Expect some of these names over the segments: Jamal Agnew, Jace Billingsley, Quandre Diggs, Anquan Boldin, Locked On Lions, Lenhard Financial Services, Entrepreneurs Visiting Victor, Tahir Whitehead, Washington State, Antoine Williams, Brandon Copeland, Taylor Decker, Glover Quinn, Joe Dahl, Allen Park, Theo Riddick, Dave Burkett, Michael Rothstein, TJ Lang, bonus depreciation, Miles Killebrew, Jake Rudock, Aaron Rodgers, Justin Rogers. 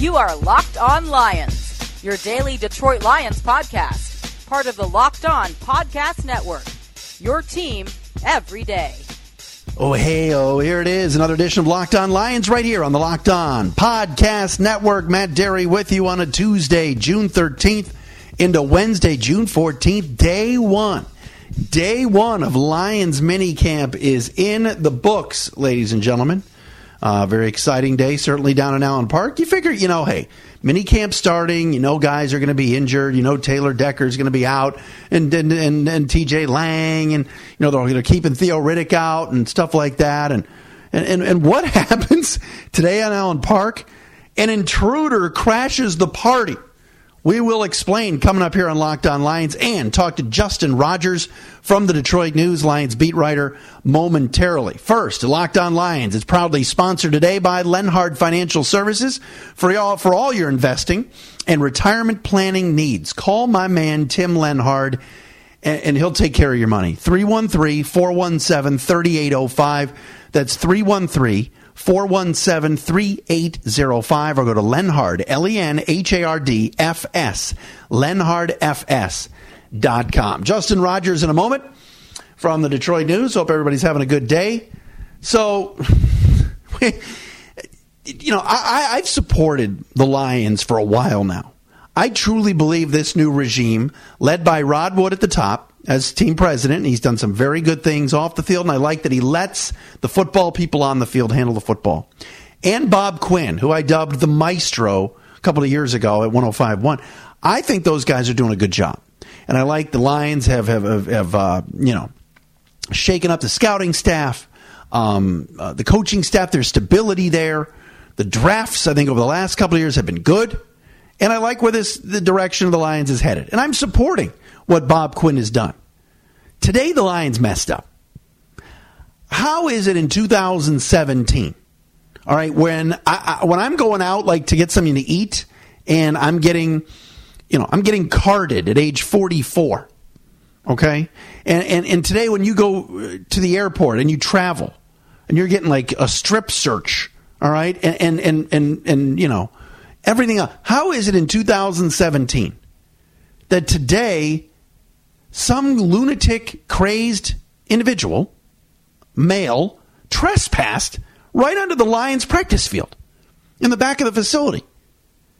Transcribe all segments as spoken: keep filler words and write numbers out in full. You are Locked On Lions, your daily Detroit Lions podcast, part of the Locked On Podcast Network, your team every day. Oh, hey, oh, here it is, another edition of Locked On Lions right here on the Locked On Podcast Network. Matt Derry with you on a Tuesday, June thirteenth, into Wednesday, June fourteenth, day one. Day one of Lions minicamp is in the books, ladies and gentlemen. Uh, very exciting day, certainly down in Allen Park. You figure, you know, hey, minicamp starting, you know guys are going to be injured, you know Taylor Decker is going to be out, and and, and and T J Lang, and, you know, they're, they're keeping Theo Riddick out and stuff like that. And, and, and, and what happens today on Allen Park? An intruder crashes the party. We will explain coming up here on Locked On Lions, and talk to Justin Rogers from the Detroit News, Lions beat writer, momentarily. First, Locked On Lions is proudly sponsored today by Lenhard Financial Services. For all, for all your investing and retirement planning needs, call my man Tim Lenhardt, and, and he'll take care of your money. three one three, four one seven, three eight zero five. That's three one three, four one seven, three eight zero five, or go to Lenhard, L E N H A R D, F S, Lenhard F S dot com. Justin Rogers in a moment from the Detroit News. Hope everybody's having a good day. So, you know, I, I've supported the Lions for a while now. I truly believe this new regime, led by Rod Wood at the top, as team president, and he's done some very good things off the field, and I like that he lets the football people on the field handle the football. And Bob Quinn, who I dubbed the Maestro a couple of years ago at one oh five point one, I think those guys are doing a good job. And I like the Lions have, have, have, have uh, you know, shaken up the scouting staff, um, uh, the coaching staff, there's stability there. The drafts, I think, over the last couple of years have been good. And I like where this the direction of the Lions is headed. And I'm supporting what Bob Quinn has done. Today, the Lions messed up. How is it in two thousand seventeen? All right, when I, I when I'm going out like to get something to eat, and I'm getting, you know, I'm getting carded at age forty-four. Okay, and and and today when you go to the airport and you travel, and you're getting like a strip search. All right, and and and and, and you know everything else. How is it in two thousand seventeen that today some lunatic, crazed individual, male, trespassed right onto the Lions practice field in the back of the facility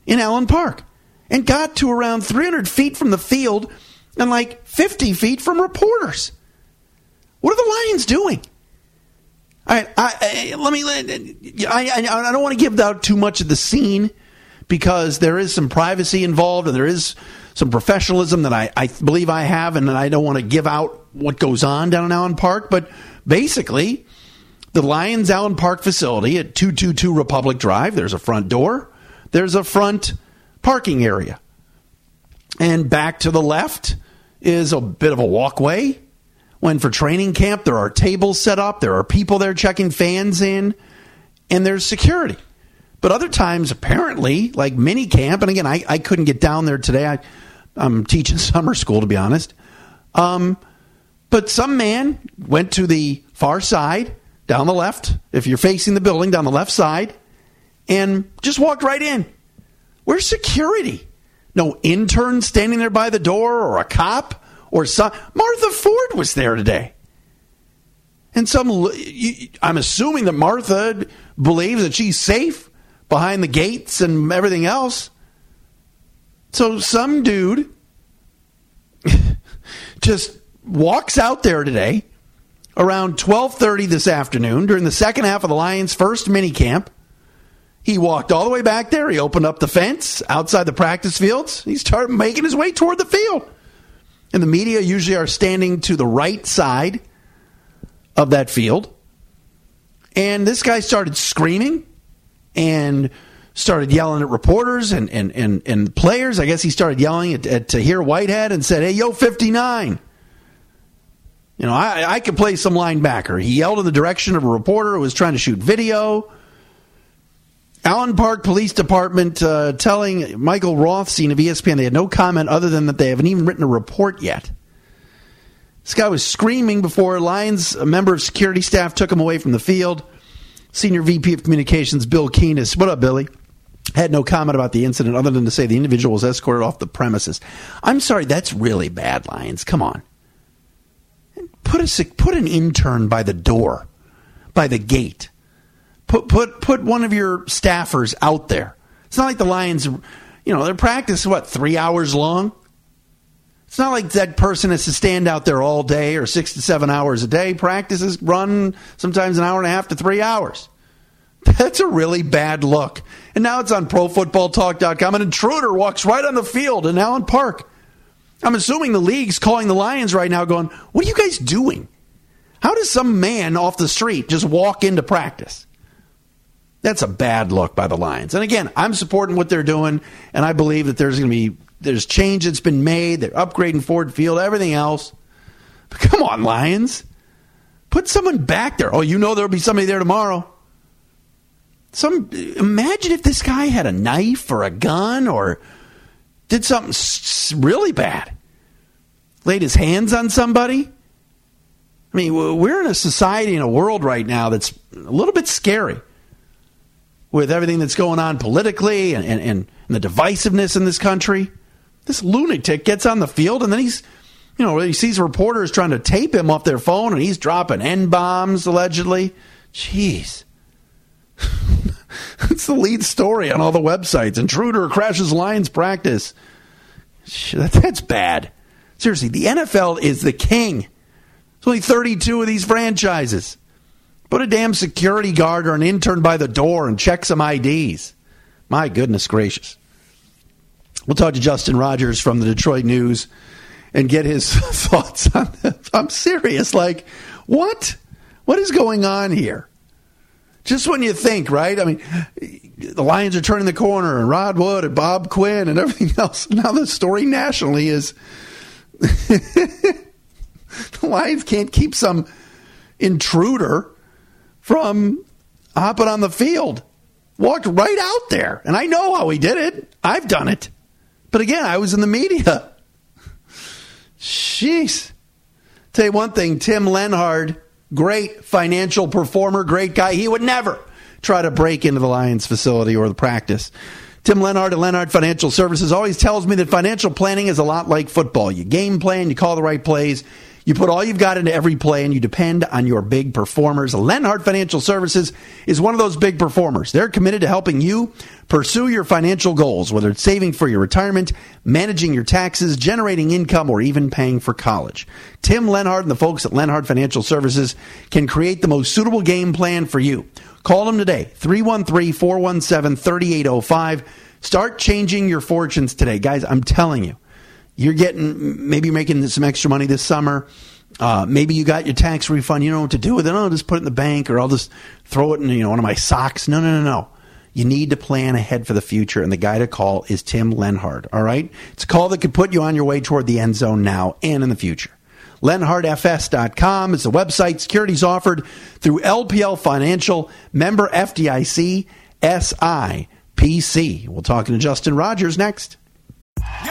in Allen Park and got to around three hundred feet from the field and like fifty feet from reporters? What are the Lions doing? All right, I, I, let me. I, I, I don't want to give out too much of the scene, because there is some privacy involved and there is some professionalism that I, I believe I have, and I don't want to give out what goes on down in Allen Park. But basically, the Lions Allen Park facility at two twenty-two Republic Drive, there's a front door, there's a front parking area. And back to the left is a bit of a walkway. When for training camp, there are tables set up, there are people there checking fans in, and there's security. But other times, apparently, like mini camp, and again, I, I couldn't get down there today. I, I'm teaching summer school, to be honest. Um, but some man went to the far side, down the left, if you're facing the building, down the left side, and just walked right in. Where's security? No intern standing there by the door, or a cop, or some. Martha Ford was there today. And some, I'm assuming that Martha believes that she's safe behind the gates and everything else. So some dude just walks out there today around twelve thirty this afternoon during the second half of the Lions' first minicamp He walked all the way back there. He opened up the fence outside the practice fields. He started making his way toward the field. And the media usually are standing to the right side of that field. And this guy started screaming and started yelling at reporters and and, and, and players. I guess he started yelling at, at Tahir Whitehead and said, "Hey, yo, fifty-nine. You know, I, I could play some linebacker." He yelled in the direction of a reporter who was trying to shoot video. Allen Park Police Department uh, telling Michael Rothstein of E S P N they had no comment other than that they haven't even written a report yet. This guy was screaming before Lions, a member of security staff, took him away from the field. Senior V P of Communications Bill Keenis, what up, Billy? Had no comment about the incident other than to say the individual was escorted off the premises. I'm sorry, that's really bad, Lions. Come on. Put a, put an intern by the door, by the gate. Put put put one of your staffers out there. It's not like the Lions, you know, their practice is, what, three hours long? It's not like that person has to stand out there all day or six to seven hours a day. Practices run sometimes an hour and a half to three hours. That's a really bad look. And now it's on pro football talk dot com. An intruder walks right on the field in Allen Park. I'm assuming the league's calling the Lions right now going, "What are you guys doing? How does some man off the street just walk into practice?" That's a bad look by the Lions. And again, I'm supporting what they're doing, and I believe that there's going to be there's change that's been made. They're upgrading Ford Field, everything else. But come on, Lions. Put someone back there. Oh, you know there'll be somebody there tomorrow. Some imagine if this guy had a knife or a gun or did something really bad. Laid his hands on somebody. I mean, we're in a society and a world right now that's a little bit scary. With everything that's going on politically and, and, and the divisiveness in this country, this lunatic gets on the field and then he's, you know, he sees reporters trying to tape him off their phone and he's dropping N-bombs allegedly. Jeez. That's the lead story on all the websites. Intruder crashes Lions practice. That's bad. Seriously, the N F L is the king. There's only thirty-two of these franchises. Put a damn security guard or an intern by the door and check some I Ds. My goodness gracious. We'll talk to Justin Rogers from the Detroit News and get his thoughts on this. I'm serious. Like, what? What is going on here? Just when you think, right? I mean, the Lions are turning the corner and Rod Wood and Bob Quinn and everything else. Now the story nationally is the Lions can't keep some intruder from hopping on the field. Walked right out there. And I know how he did it. I've done it. But again, I was in the media. Jeez. Tell you one thing, Tim Lenhardt, great financial performer, great guy. He would never try to break into the Lions facility or the practice. Tim Lenhardt at Lenhard Financial Services always tells me that financial planning is a lot like football. You game plan, you call the right plays. You put all you've got into every play, and you depend on your big performers. Lenhard Financial Services is one of those big performers. They're committed to helping you pursue your financial goals, whether it's saving for your retirement, managing your taxes, generating income, or even paying for college. Tim Lenhardt and the folks at Lenhard Financial Services can create the most suitable game plan for you. Call them today, three one three, four one seven, three eight zero five. Start changing your fortunes today. Guys, I'm telling you. You're getting, maybe you're making some extra money this summer. Uh, maybe you got your tax refund. You don't know what to do with it. Oh, I'll just put it in the bank or I'll just throw it in, you know, one of my socks. No, no, no, no. You need to plan ahead for the future. And the guy to call is Tim Lenhardt. All right. It's a call that could put you on your way toward the end zone now and in the future. Lenhard F S dot com is the website. Securities offered through L P L Financial, member F D I C, S I P C. We'll talk to Justin Rogers next. Yo!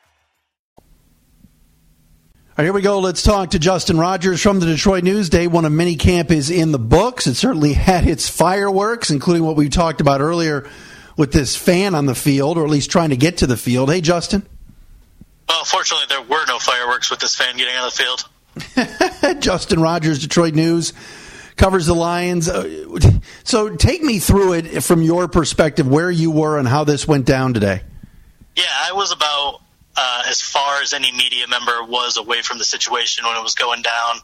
All right, here we go. Let's talk to Justin Rogers from the Detroit News. Day one of minicamp is in the books. It certainly had its fireworks, including what we talked about earlier with this fan on the field, or at least trying to get to the field. Hey, Justin. Well, fortunately, there were no fireworks with this fan getting on the field. Justin Rogers, Detroit News, covers the Lions. So take me through it from your perspective, where you were and how this went down today. Yeah, I was about uh, as far as any media member was away from the situation when it was going down.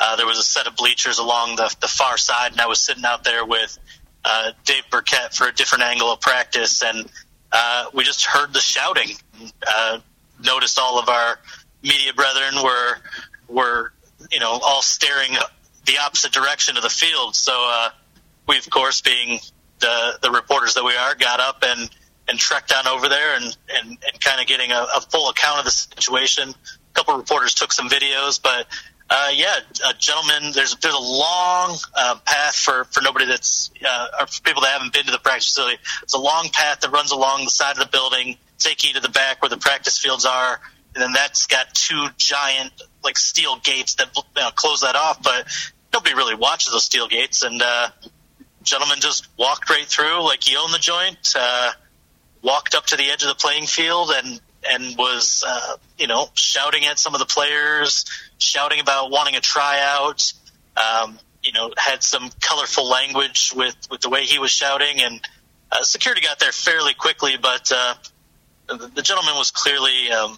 Uh, there was a set of bleachers along the, the far side, and I was sitting out there with uh, Dave Burkett for a different angle of practice, and uh, we just heard the shouting. Uh, noticed all of our media brethren were were you know all staring the opposite direction of the field. So uh, we, of course, being the the reporters that we are, got up and. and trekked on over there and, and, and kind of getting a, a full account of the situation. A couple of reporters took some videos, but uh, yeah, uh, gentlemen, there's there's a long uh, path for, for nobody that's uh, or for people that haven't been to the practice facility. It's a long path that runs along the side of the building, take you to the back where the practice fields are, and then that's got two giant like steel gates that you know, close that off. But nobody really watches those steel gates, and uh, gentlemen just walked right through like he owned the joint. Uh, walked up to the edge of the playing field and, and was, uh, you know, shouting at some of the players, shouting about wanting a tryout, um, you know, had some colorful language with, with the way he was shouting. And uh, security got there fairly quickly, but uh, the, the gentleman was clearly, um,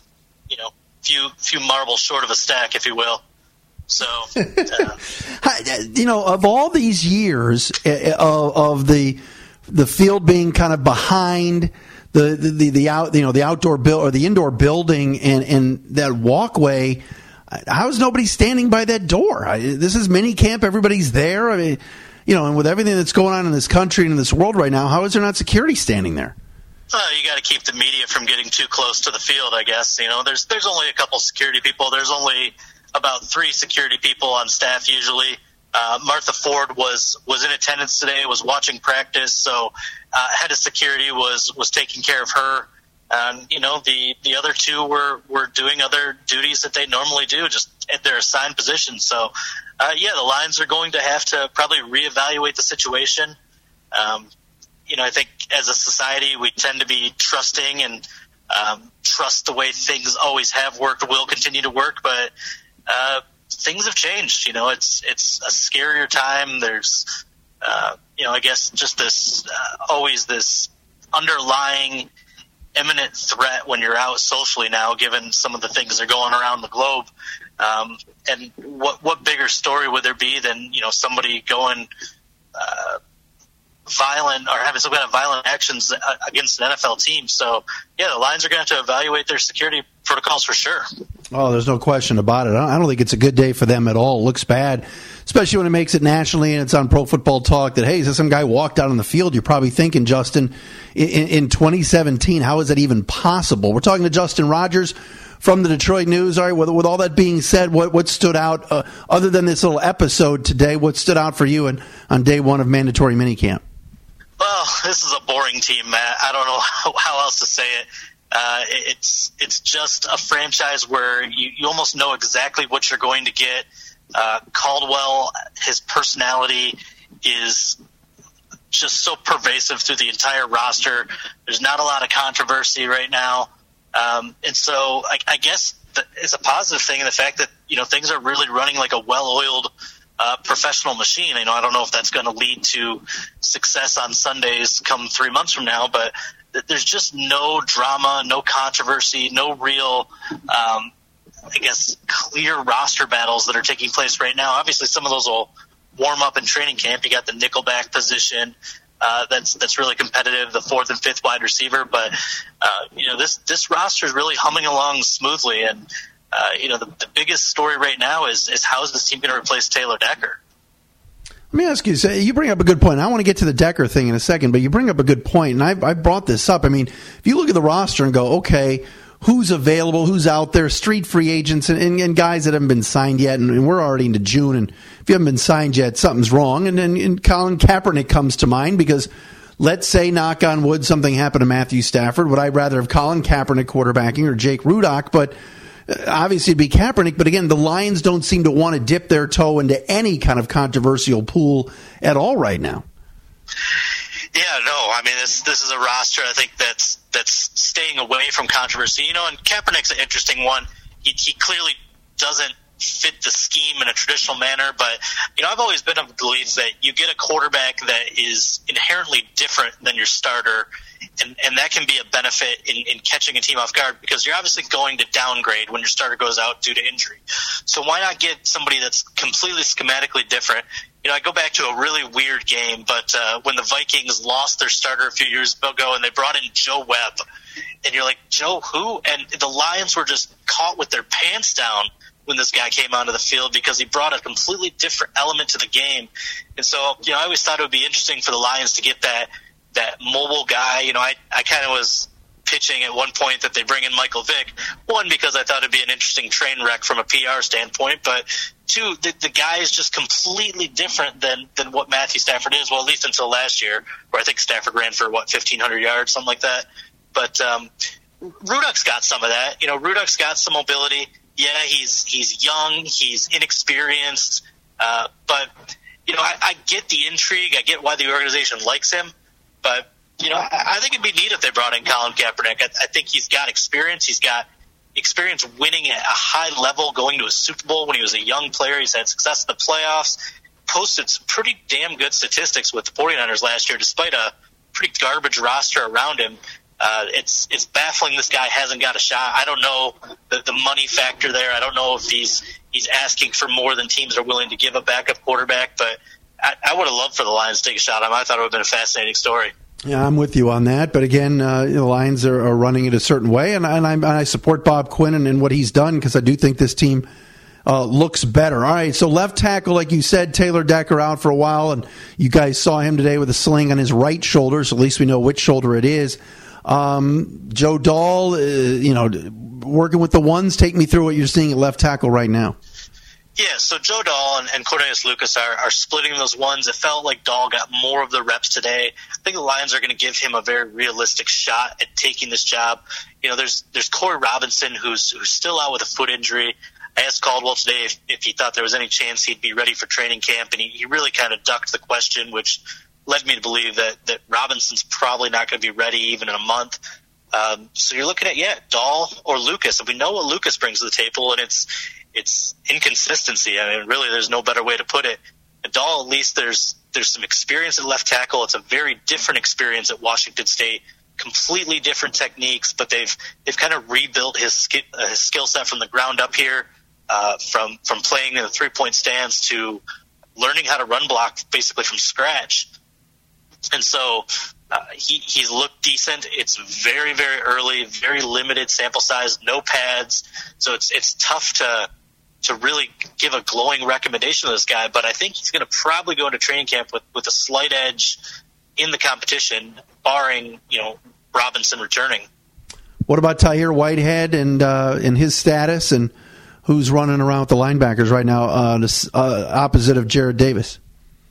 you know, few few marbles short of a stack, if you will. So, uh, you know, of all these years of, of the the field being kind of behind The, the the the out you know the outdoor build or the indoor building and, and that walkway, how is nobody standing by that door? I, this is mini camp. Everybody's there. I mean, you know, and with everything that's going on in this country and in this world right now, how is there not security standing there? Well, you got to keep the media from getting too close to the field, I guess. You know, there's there's only a couple security people. There's only about three security people on staff usually. Uh, Martha Ford was, was in attendance today, was watching practice. So, uh, head of security was, was taking care of her. Um, you know, the, the other two were, were doing other duties that they normally do, just at their assigned position. So, uh, yeah, the Lions are going to have to probably reevaluate the situation. Um, you know, I think as a society, we tend to be trusting and, um, trust the way things always have worked, will continue to work, but, uh, things have changed. You know, it's it's a scarier time. There's, uh, you know, I guess just this, uh, always this underlying imminent threat when you're out socially now, given some of the things that are going around the globe. Um, and what what bigger story would there be than, you know, somebody going uh, violent or having some kind of violent actions against an N F L team? So, yeah, the Lions are going to have to evaluate their security protocols for sure. Oh, there's no question about it. I don't think it's a good day for them at all. It looks bad, especially when it makes it nationally and it's on Pro Football Talk that, hey, is this some guy walked out on the field? You're probably thinking, Justin, in, in twenty seventeen, how is that even possible? We're talking to Justin Rogers from the Detroit News. All right, with, with all that being said, what, what stood out, uh, other than this little episode today, what stood out for you in, on day one of mandatory minicamp? Well, this is a boring team, Matt. I don't know how else to say it. Uh, it's it's just a franchise where you, you almost know exactly what you're going to get. Uh, Caldwell, his personality is just so pervasive through the entire roster. There's not a lot of controversy right now. Um, and so I, I guess it's a positive thing in the fact that, you know, things are really running like a well-oiled uh, professional machine. You know, I don't know if that's going to lead to success on Sundays come three months from now, but there's just no drama, no controversy, no real, um, I guess, clear roster battles that are taking place right now. Obviously, some of those will warm up in training camp. You got the nickelback position uh, that's that's really competitive, the fourth and fifth wide receiver. But uh, you know, this this roster is really humming along smoothly. And uh, you know, the, the biggest story right now is is how is this team going to replace Taylor Decker? Let me ask you, so you bring up a good point. I want to get to the Decker thing in a second, but you bring up a good point, and I've, I've brought this up. I mean, if you look at the roster and go, okay, who's available, who's out there, street free agents, and, and, and guys that haven't been signed yet, and, and we're already into June, and if you haven't been signed yet, something's wrong. And then and, and Colin Kaepernick comes to mind because let's say, knock on wood, something happened to Matthew Stafford. Would I rather have Colin Kaepernick quarterbacking or Jake Rudock? But obviously it'd be Kaepernick, but again, the Lions don't seem to want to dip their toe into any kind of controversial pool at all right now. Yeah, no, I mean, this this is a roster, I think, that's that's staying away from controversy. You know, and Kaepernick's an interesting one. He, he clearly doesn't fit the scheme in a traditional manner, but, you know, I've always been of the belief that you get a quarterback that is inherently different than your starter, and, and that can be a benefit in, in catching a team off guard, because you're obviously going to downgrade when your starter goes out due to injury. So why not get somebody that's completely schematically different? You know, I go back to a really weird game, but uh, when the Vikings lost their starter a few years ago and they brought in Joe Webb, and you're like, Joe who? And the Lions were just caught with their pants down when this guy came onto the field, because he brought a completely different element to the game. And so, you know, I always thought it would be interesting for the Lions to get that that mobile guy. You know, I, I kind of was pitching at one point that they bring in Michael Vick, one, because I thought it'd be an interesting train wreck from a P R standpoint, but two, the, the guy is just completely different than, than what Matthew Stafford is, well, at least until last year, where I think Stafford ran for, what, fifteen hundred yards, something like that. But um, Rudock's got some of that. You know, Rudock's got some mobility. Yeah, he's he's young, he's inexperienced, uh, but, you know, I, I get the intrigue, I get why the organization likes him, but, you know, I, I think it'd be neat if they brought in Colin Kaepernick. I, I think he's got experience, he's got experience winning at a high level, going to a Super Bowl when he was a young player, he's had success in the playoffs, posted some pretty damn good statistics with the 49ers last year, despite a pretty garbage roster around him. Uh, it's it's baffling this guy hasn't got a shot. I don't know the, the money factor there. I don't know if he's he's asking for more than teams are willing to give a backup quarterback, but I, I would have loved for the Lions to take a shot at him. I thought it would have been a fascinating story. Yeah, I'm with you on that. But again, uh, the Lions are, are running it a certain way, and, and, I, and I support Bob Quinn and, and what he's done, because I do think this team uh, looks better. All right, so left tackle, like you said, Taylor Decker out for a while, and you guys saw him today with a sling on his right shoulder, so at least we know which shoulder it is. Um, Joe Dahl, uh, you know, working with the ones. Take me through what you're seeing at left tackle right now. Yeah, so Joe Dahl and, and Cornelius Lucas are, are splitting those ones. It felt like Dahl got more of the reps today. I think the Lions are going to give him a very realistic shot at taking this job. You know, there's there's Corey Robinson, who's who's still out with a foot injury. I asked Caldwell today if, if he thought there was any chance he'd be ready for training camp, and he, he really kind of ducked the question, which led me to believe that, that Robinson's probably not going to be ready even in a month. Um, so you're looking at, yeah, Dahl or Lucas. And we know what Lucas brings to the table, and it's it's inconsistency. I mean, really, there's no better way to put it. At Dahl, at least, there's there's some experience at left tackle. It's a very different experience at Washington State, completely different techniques, but they've they've kind of rebuilt his, sk- uh, his skill set from the ground up here, uh, from, from playing in the three-point stance to learning how to run block basically from scratch. And so uh, he, he's looked decent. It's very, very early, very limited sample size, no pads. So it's it's tough to to really give a glowing recommendation to this guy. But I think he's going to probably go into training camp with, with a slight edge in the competition, barring, you know, Robinson returning. What about Tahir Whitehead and, uh, and his status, and who's running around with the linebackers right now uh, this, uh, opposite of Jarrad Davis?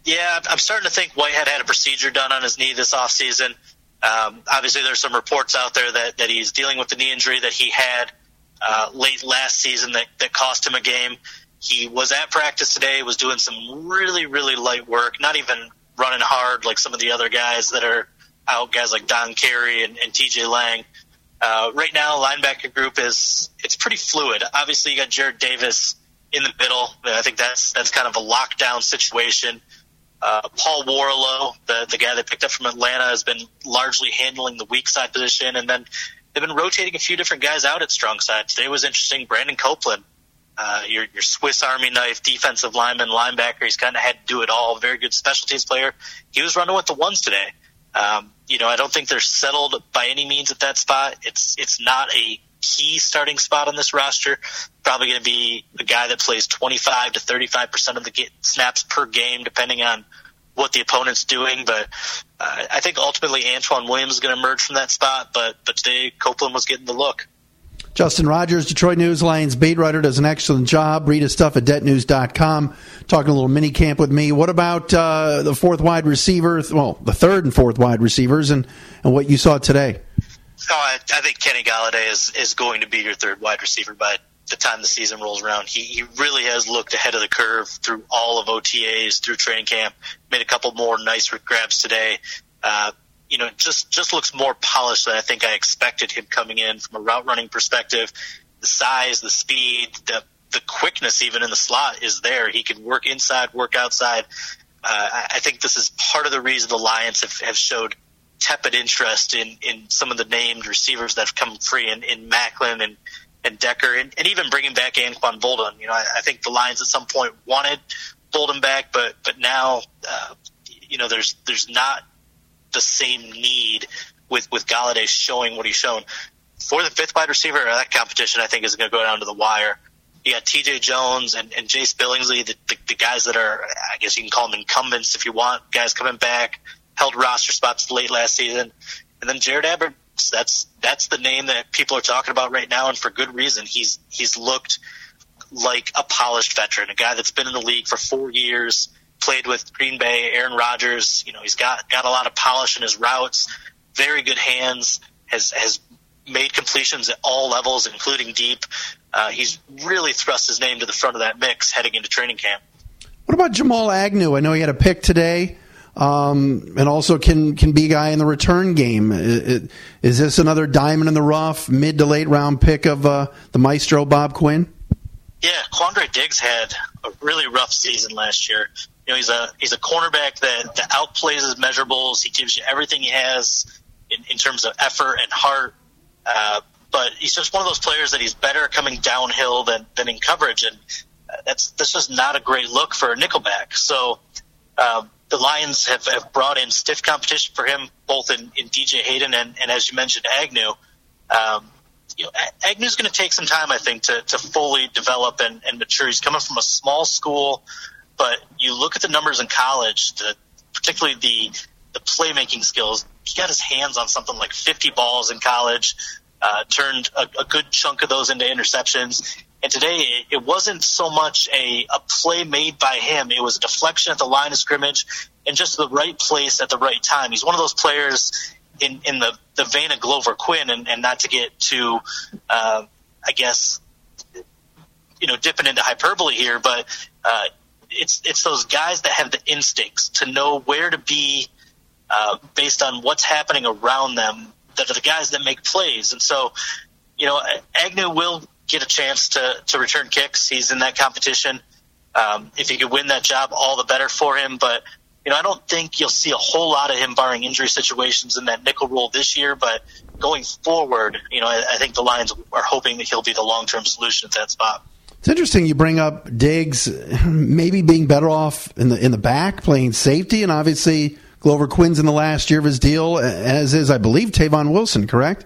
Yeah, I'm starting to think Whitehead had a procedure done on his knee this offseason. Um, obviously, there's some reports out there that, that he's dealing with the knee injury that he had uh, late last season that, that cost him a game. He was at practice today, was doing some really, really light work, not even running hard like some of the other guys that are out, guys like Don Carey and, and T J Lang. Uh, right now, linebacker group is it's pretty fluid. Obviously, you got Jarrad Davis in the middle. I think that's that's kind of a lockdown situation. Uh, Paul Warlow, the, the guy they picked up from Atlanta, has been largely handling the weak side position, and then they've been rotating a few different guys out at strong side. Today was interesting. Brandon Copeland, uh, your, your Swiss Army knife, defensive lineman, linebacker, he's kind of had to do it all. Very good special teams player. He was running with the ones today. Um, you know, I don't think they're settled by any means at that spot. It's it's not a key starting spot on this roster. Probably going to be a guy that plays twenty-five to thirty-five percent of the get snaps per game, depending on what the opponent's doing. But uh, I think ultimately Antoine Williams is going to emerge from that spot. But, but today Copeland was getting the look. Justin Rogers, Detroit News Lions beat writer, does an excellent job. Read his stuff at det news dot com. Talking a little mini camp with me. What about uh, the fourth wide receiver? Well, the third and fourth wide receivers, and, and what you saw today. Oh, I, I think Kenny Golladay is, is going to be your third wide receiver by the time the season rolls around. He, he really has looked ahead of the curve through all of O T As, through training camp, made a couple more nice grabs today. uh, you know, just, just looks more polished than I think I expected him coming in from a route running perspective. The size, the speed, the the quickness even in the slot is there. He can work inside, work outside. Uh, I think this is part of the reason the Lions have, have showed tepid interest in, in some of the named receivers that have come free in, in Macklin and, and Decker, and, and even bringing back Anquan Boldin. You know, I, I think the Lions at some point wanted Boldin back, but but now, uh, you know, there's there's not the same need with, with Golladay showing what he's shown. For the fifth wide receiver, that competition I think is going to go down to the wire. You got T J Jones and, and Jace Billingsley, the, the, the guys that are, I guess you can call them incumbents if you want, guys coming back, held roster spots late last season. And then Jarrad Davis, that's that's the name that people are talking about right now, and for good reason. He's he's looked like a polished veteran, a guy that's been in the league for four years, played with Green Bay, Aaron Rodgers. You know, he's got, got a lot of polish in his routes, very good hands, has has made completions at all levels, including deep. Uh, he's really thrust his name to the front of that mix heading into training camp. What about Jamal Agnew? I know he had a pick today, um, and also can can be a guy in the return game. Is, is this another diamond in the rough, mid to late round pick of uh, the maestro Bob Quinn? Yeah, Quandre Diggs had a really rough season last year. You know, he's a he's a cornerback that, that outplays his measurables. He gives you everything he has in, in terms of effort and heart. Uh, but he's just one of those players that he's better coming downhill than, than in coverage. And that's, that's just not a great look for a nickelback. So, um, the Lions have, have brought in stiff competition for him, both in, in D J Hayden and, and as you mentioned, Agnew. Um, you know, Agnew's going to take some time, I think, to, to fully develop and, and mature. He's coming from a small school, but you look at the numbers in college, the, particularly the, the playmaking skills. He got his hands on something like fifty balls in college, uh, turned a, a good chunk of those into interceptions. And today it, it wasn't so much a, a play made by him. It was a deflection at the line of scrimmage and just the right place at the right time. He's one of those players in, in the, the vein of Glover Quinn, and, and not to get too, uh, I guess, you know, dipping into hyperbole here, but uh, it's, it's those guys that have the instincts to know where to be, Uh, based on what's happening around them, that are the guys that make plays. And so, you know, Agnew will get a chance to, to return kicks. He's in that competition. Um, if he could win that job, all the better for him. But, you know, I don't think you'll see a whole lot of him barring injury situations in that nickel role this year. But going forward, you know, I, I think the Lions are hoping that he'll be the long-term solution at that spot. It's interesting you bring up Diggs maybe being better off in the in the back, playing safety, and obviously – Glover Quinn's in the last year of his deal, as is, I believe, Tavon Wilson, correct?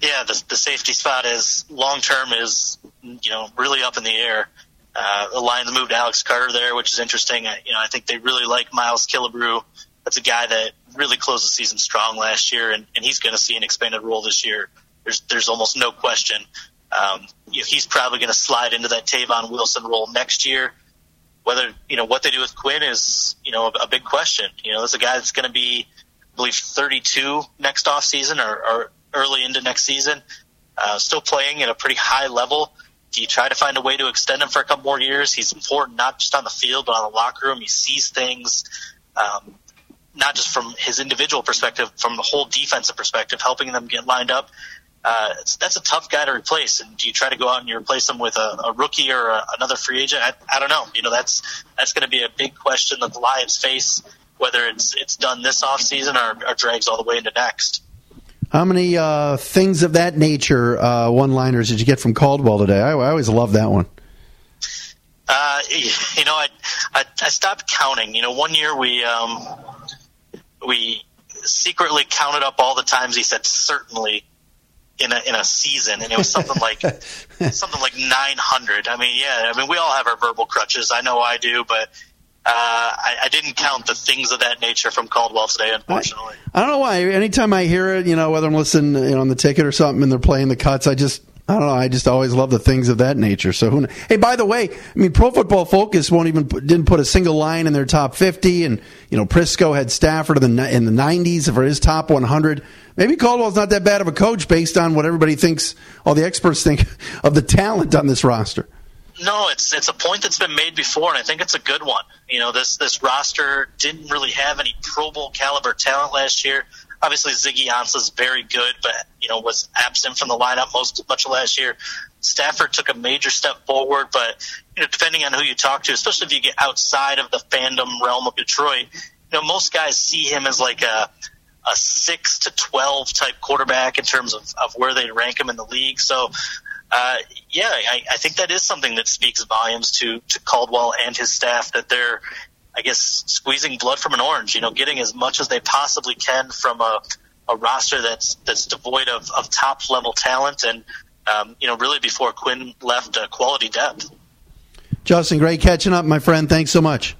Yeah, the, the safety spot is long-term is, you know, really up in the air. Uh, the Lions moved Alex Carter there, which is interesting. I, you know, I think they really like Miles Killebrew. That's a guy that really closed the season strong last year, and, and he's going to see an expanded role this year. There's there's almost no question. Um, you know, he's probably going to slide into that Tavon Wilson role next year. Whether, you know, what they do with Quinn is, you know, a, a big question. You know, there's a guy that's going to be, I believe, thirty-two next offseason or, or early into next season, uh, still playing at a pretty high level. Do you try to find a way to extend him for a couple more years? He's important, not just on the field, but on the locker room. He sees things, um, not just from his individual perspective, from the whole defensive perspective, helping them get lined up. Uh, that's a tough guy to replace. And do you try to go out and you replace him with a, a rookie or a, another free agent? I, I don't know. You know, that's that's going to be a big question that the Lions face, whether it's it's done this offseason or, or drags all the way into next. How many uh, things of that nature, uh, one-liners, did you get from Caldwell today? I, I always love that one. Uh, you know, I, I I stopped counting. You know, one year we um, we secretly counted up all the times he said certainly in a in a season, and it was something like something like nine hundred. I mean, yeah, I mean, we all have our verbal crutches. I know I do, but uh, I, I didn't count the things of that nature from Caldwell today, unfortunately. I, I don't know why. Anytime I hear it, you know, whether I'm listening, you know, on the ticket or something, and they're playing the cuts, I just, I don't know, I just always love the things of that nature. So, who, hey, by the way, I mean, Pro Football Focus won't even didn't put a single line in their top fifty, and you know, Prisco had Stafford in the in the nineties for his top one hundred. Maybe Caldwell's not that bad of a coach based on what everybody thinks, all the experts think of the talent on this roster. No, it's it's a point that's been made before, and I think it's a good one. You know, this this roster didn't really have any Pro Bowl caliber talent last year. Obviously, Ziggy Ansah's very good, but you know was absent from the lineup most much of last year. Stafford took a major step forward, but you know, depending on who you talk to, especially if you get outside of the fandom realm of Detroit, you know most guys see him as like a a six to twelve type quarterback in terms of, of where they'd rank him in the league. So. Uh, yeah, I, I think that is something that speaks volumes to, to Caldwell and his staff, that they're, I guess, squeezing blood from an orange, you know, getting as much as they possibly can from a, a roster that's that's devoid of, of top-level talent and, um, you know, really before Quinn left, uh, quality depth. Justin, great catching up, my friend. Thanks so much.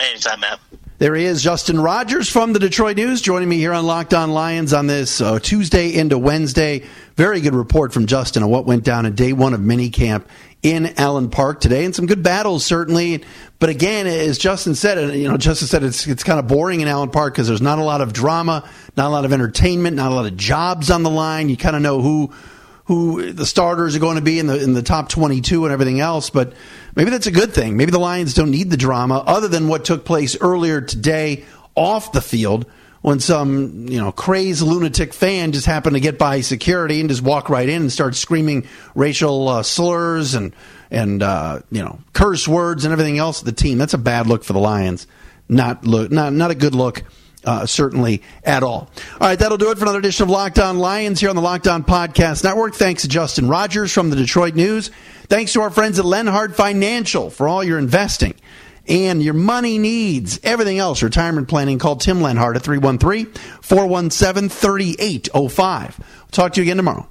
Anytime, Matt. There he is, Justin Rogers from the Detroit News, joining me here on Locked On Lions on this uh, Tuesday into Wednesday. Very good report from Justin on what went down in day one of minicamp in Allen Park today, and some good battles certainly. But again, as Justin said, you know, Justin said it's it's kind of boring in Allen Park because there's not a lot of drama, not a lot of entertainment, not a lot of jobs on the line. You kind of know who. who the starters are going to be in the in the top twenty-two and everything else, but maybe that's a good thing. Maybe the Lions don't need the drama other than what took place earlier today off the field when some, you know, crazed lunatic fan just happened to get by security and just walk right in and start screaming racial uh, slurs and, and uh, you know, curse words and everything else at the team. That's a bad look for the Lions. Not look, not not a good look. Uh, certainly at all. All right, that'll do it for another edition of Locked On Lions here on the Locked On Podcast Network. Thanks to Justin Rogers from the Detroit News. Thanks to our friends at Lenhard Financial for all your investing and your money needs, everything else, retirement planning. Call Tim Lenhardt at three one three, four one seven, three eight zero five. I'll talk to you again tomorrow.